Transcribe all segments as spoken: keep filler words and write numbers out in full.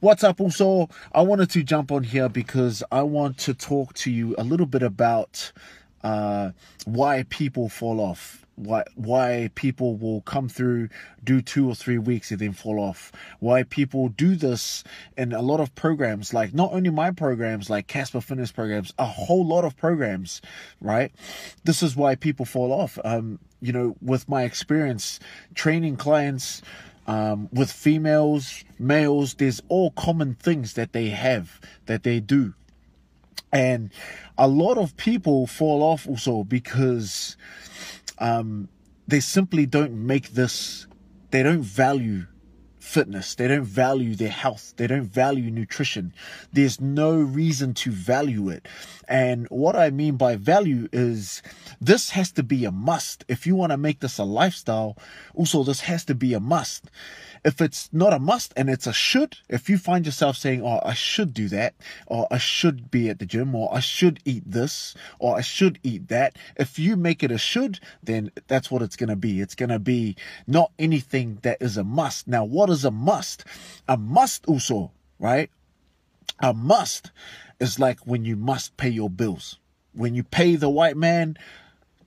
What's up? Also, I wanted to jump on here because I want to talk to you a little bit about uh, why people fall off, why why people will come through, do two or three weeks and then fall off, why people do this in a lot of programs, like not only my programs, like Casper Fitness programs, a whole lot of programs, right? This is why people fall off. Um, you know, with my experience training clients, Um, with females, males, there's all common things that they have, that they do. And a lot of people fall off also because um, they simply don't make this, they don't value fitness, they don't value their health, they don't value nutrition. There's no reason to value it. And what I mean by value is this has to be a must. If you want to make this a lifestyle, also this has to be a must. If it's not a must and it's a should, if you find yourself saying, oh, I should do that, or I should be at the gym, or I should eat this, or I should eat that, if you make it a should, then that's what it's going to be. It's going to be not anything that is a must. Now, what is a must? A must also, right? A must is like when you must pay your bills. When you pay the white man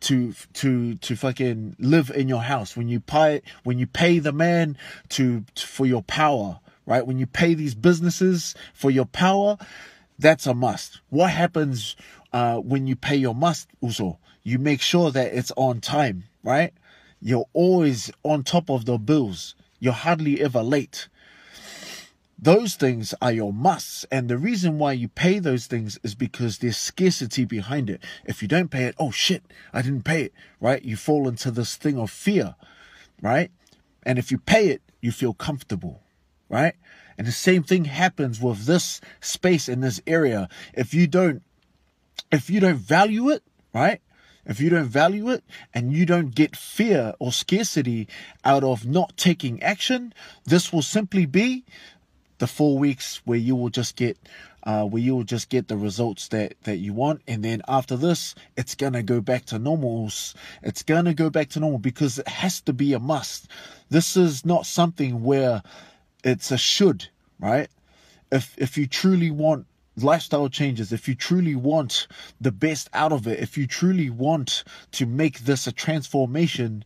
to to to fucking live in your house, when you pay when you pay the man to, to for your power, right? When you pay these businesses for your power, that's a must. What happens uh when you pay your must also? You make sure that it's on time, right? You're always on top of the bills. You're hardly ever late. Those things are your musts. And the reason why you pay those things is because there's scarcity behind it. If you don't pay it, oh shit, I didn't pay it, right? You fall into this thing of fear, right? And if you pay it, you feel comfortable, right? And the same thing happens with this space in this area. If you don't, if you don't value it, right? If you don't value it and you don't get fear or scarcity out of not taking action, this will simply be the four weeks where you will just get, uh, where you will just get the results that that you want, and then after this, it's gonna go back to normal. It's gonna go back to normal because it has to be a must. This is not something where it's a should, right? If if you truly want lifestyle changes, if you truly want the best out of it, if you truly want to make this a transformation,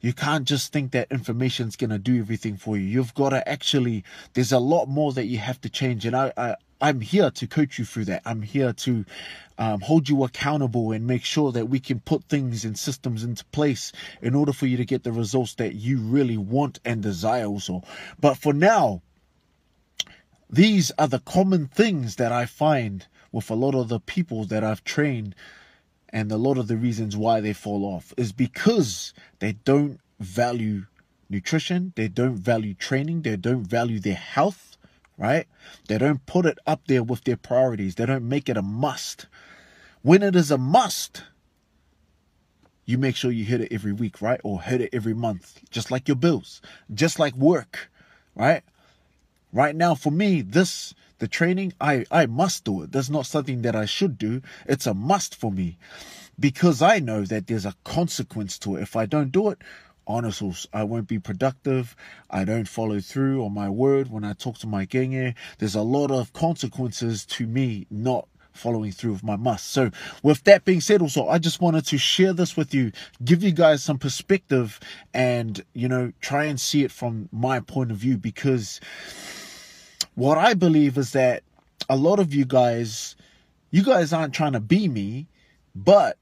you can't just think that information's going to do everything for you. You've got to actually, there's a lot more that you have to change. And I, I, I'm here to coach you through that. I'm here to um, hold you accountable and make sure that we can put things and systems into place in order for you to get the results that you really want and desire also. But for now, these are the common things that I find with a lot of the people that I've trained. And a lot of the reasons why they fall off is because they don't value nutrition. They don't value training. They don't value their health, right? They don't put it up there with their priorities. They don't make it a must. When it is a must, you make sure you hit it every week, right? Or hit it every month, just like your bills, just like work, right? Right now, for me, this the training, I, I must do it. That's not something that I should do. It's a must for me because I know that there's a consequence to it. If I don't do it, honestly, I won't be productive. I don't follow through on my word when I talk to my genge. There's a lot of consequences to me not following through with my must. So with that being said, also, I just wanted to share this with you, give you guys some perspective and, you know, try and see it from my point of view, because what I believe is that a lot of you guys, you guys aren't trying to be me, but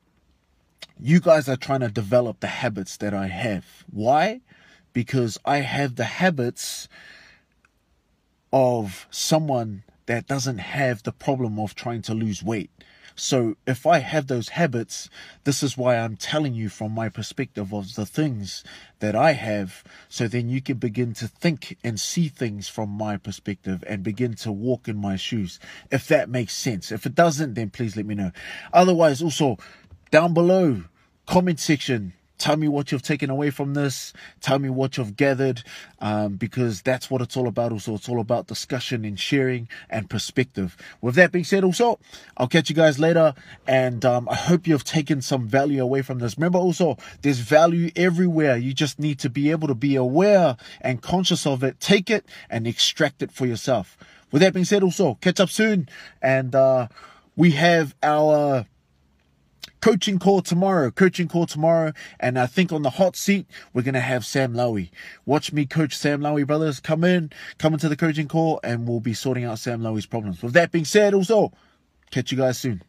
you guys are trying to develop the habits that I have. Why? Because I have the habits of someone that doesn't have the problem of trying to lose weight. So if I have those habits, this is why I'm telling you from my perspective of the things that I have, so then you can begin to think and see things from my perspective and begin to walk in my shoes, if that makes sense. If it doesn't, then please let me know. Otherwise, also, down below, comment section, tell me what you've taken away from this. Tell me what you've gathered, um, because that's what it's all about also. It's all about discussion and sharing and perspective. With that being said also, I'll catch you guys later. And um, I hope you've taken some value away from this. Remember also, there's value everywhere. You just need to be able to be aware and conscious of it. Take it and extract it for yourself. with that being said, also catch up soon, and uh, we have our coaching call tomorrow, coaching call tomorrow, and I think on the hot seat, we're going to have Sam Lowy. Watch me coach Sam Lowy, brothers. Come in, come into the coaching call, and we'll be sorting out Sam Lowy's problems. With that being said, also, catch you guys soon.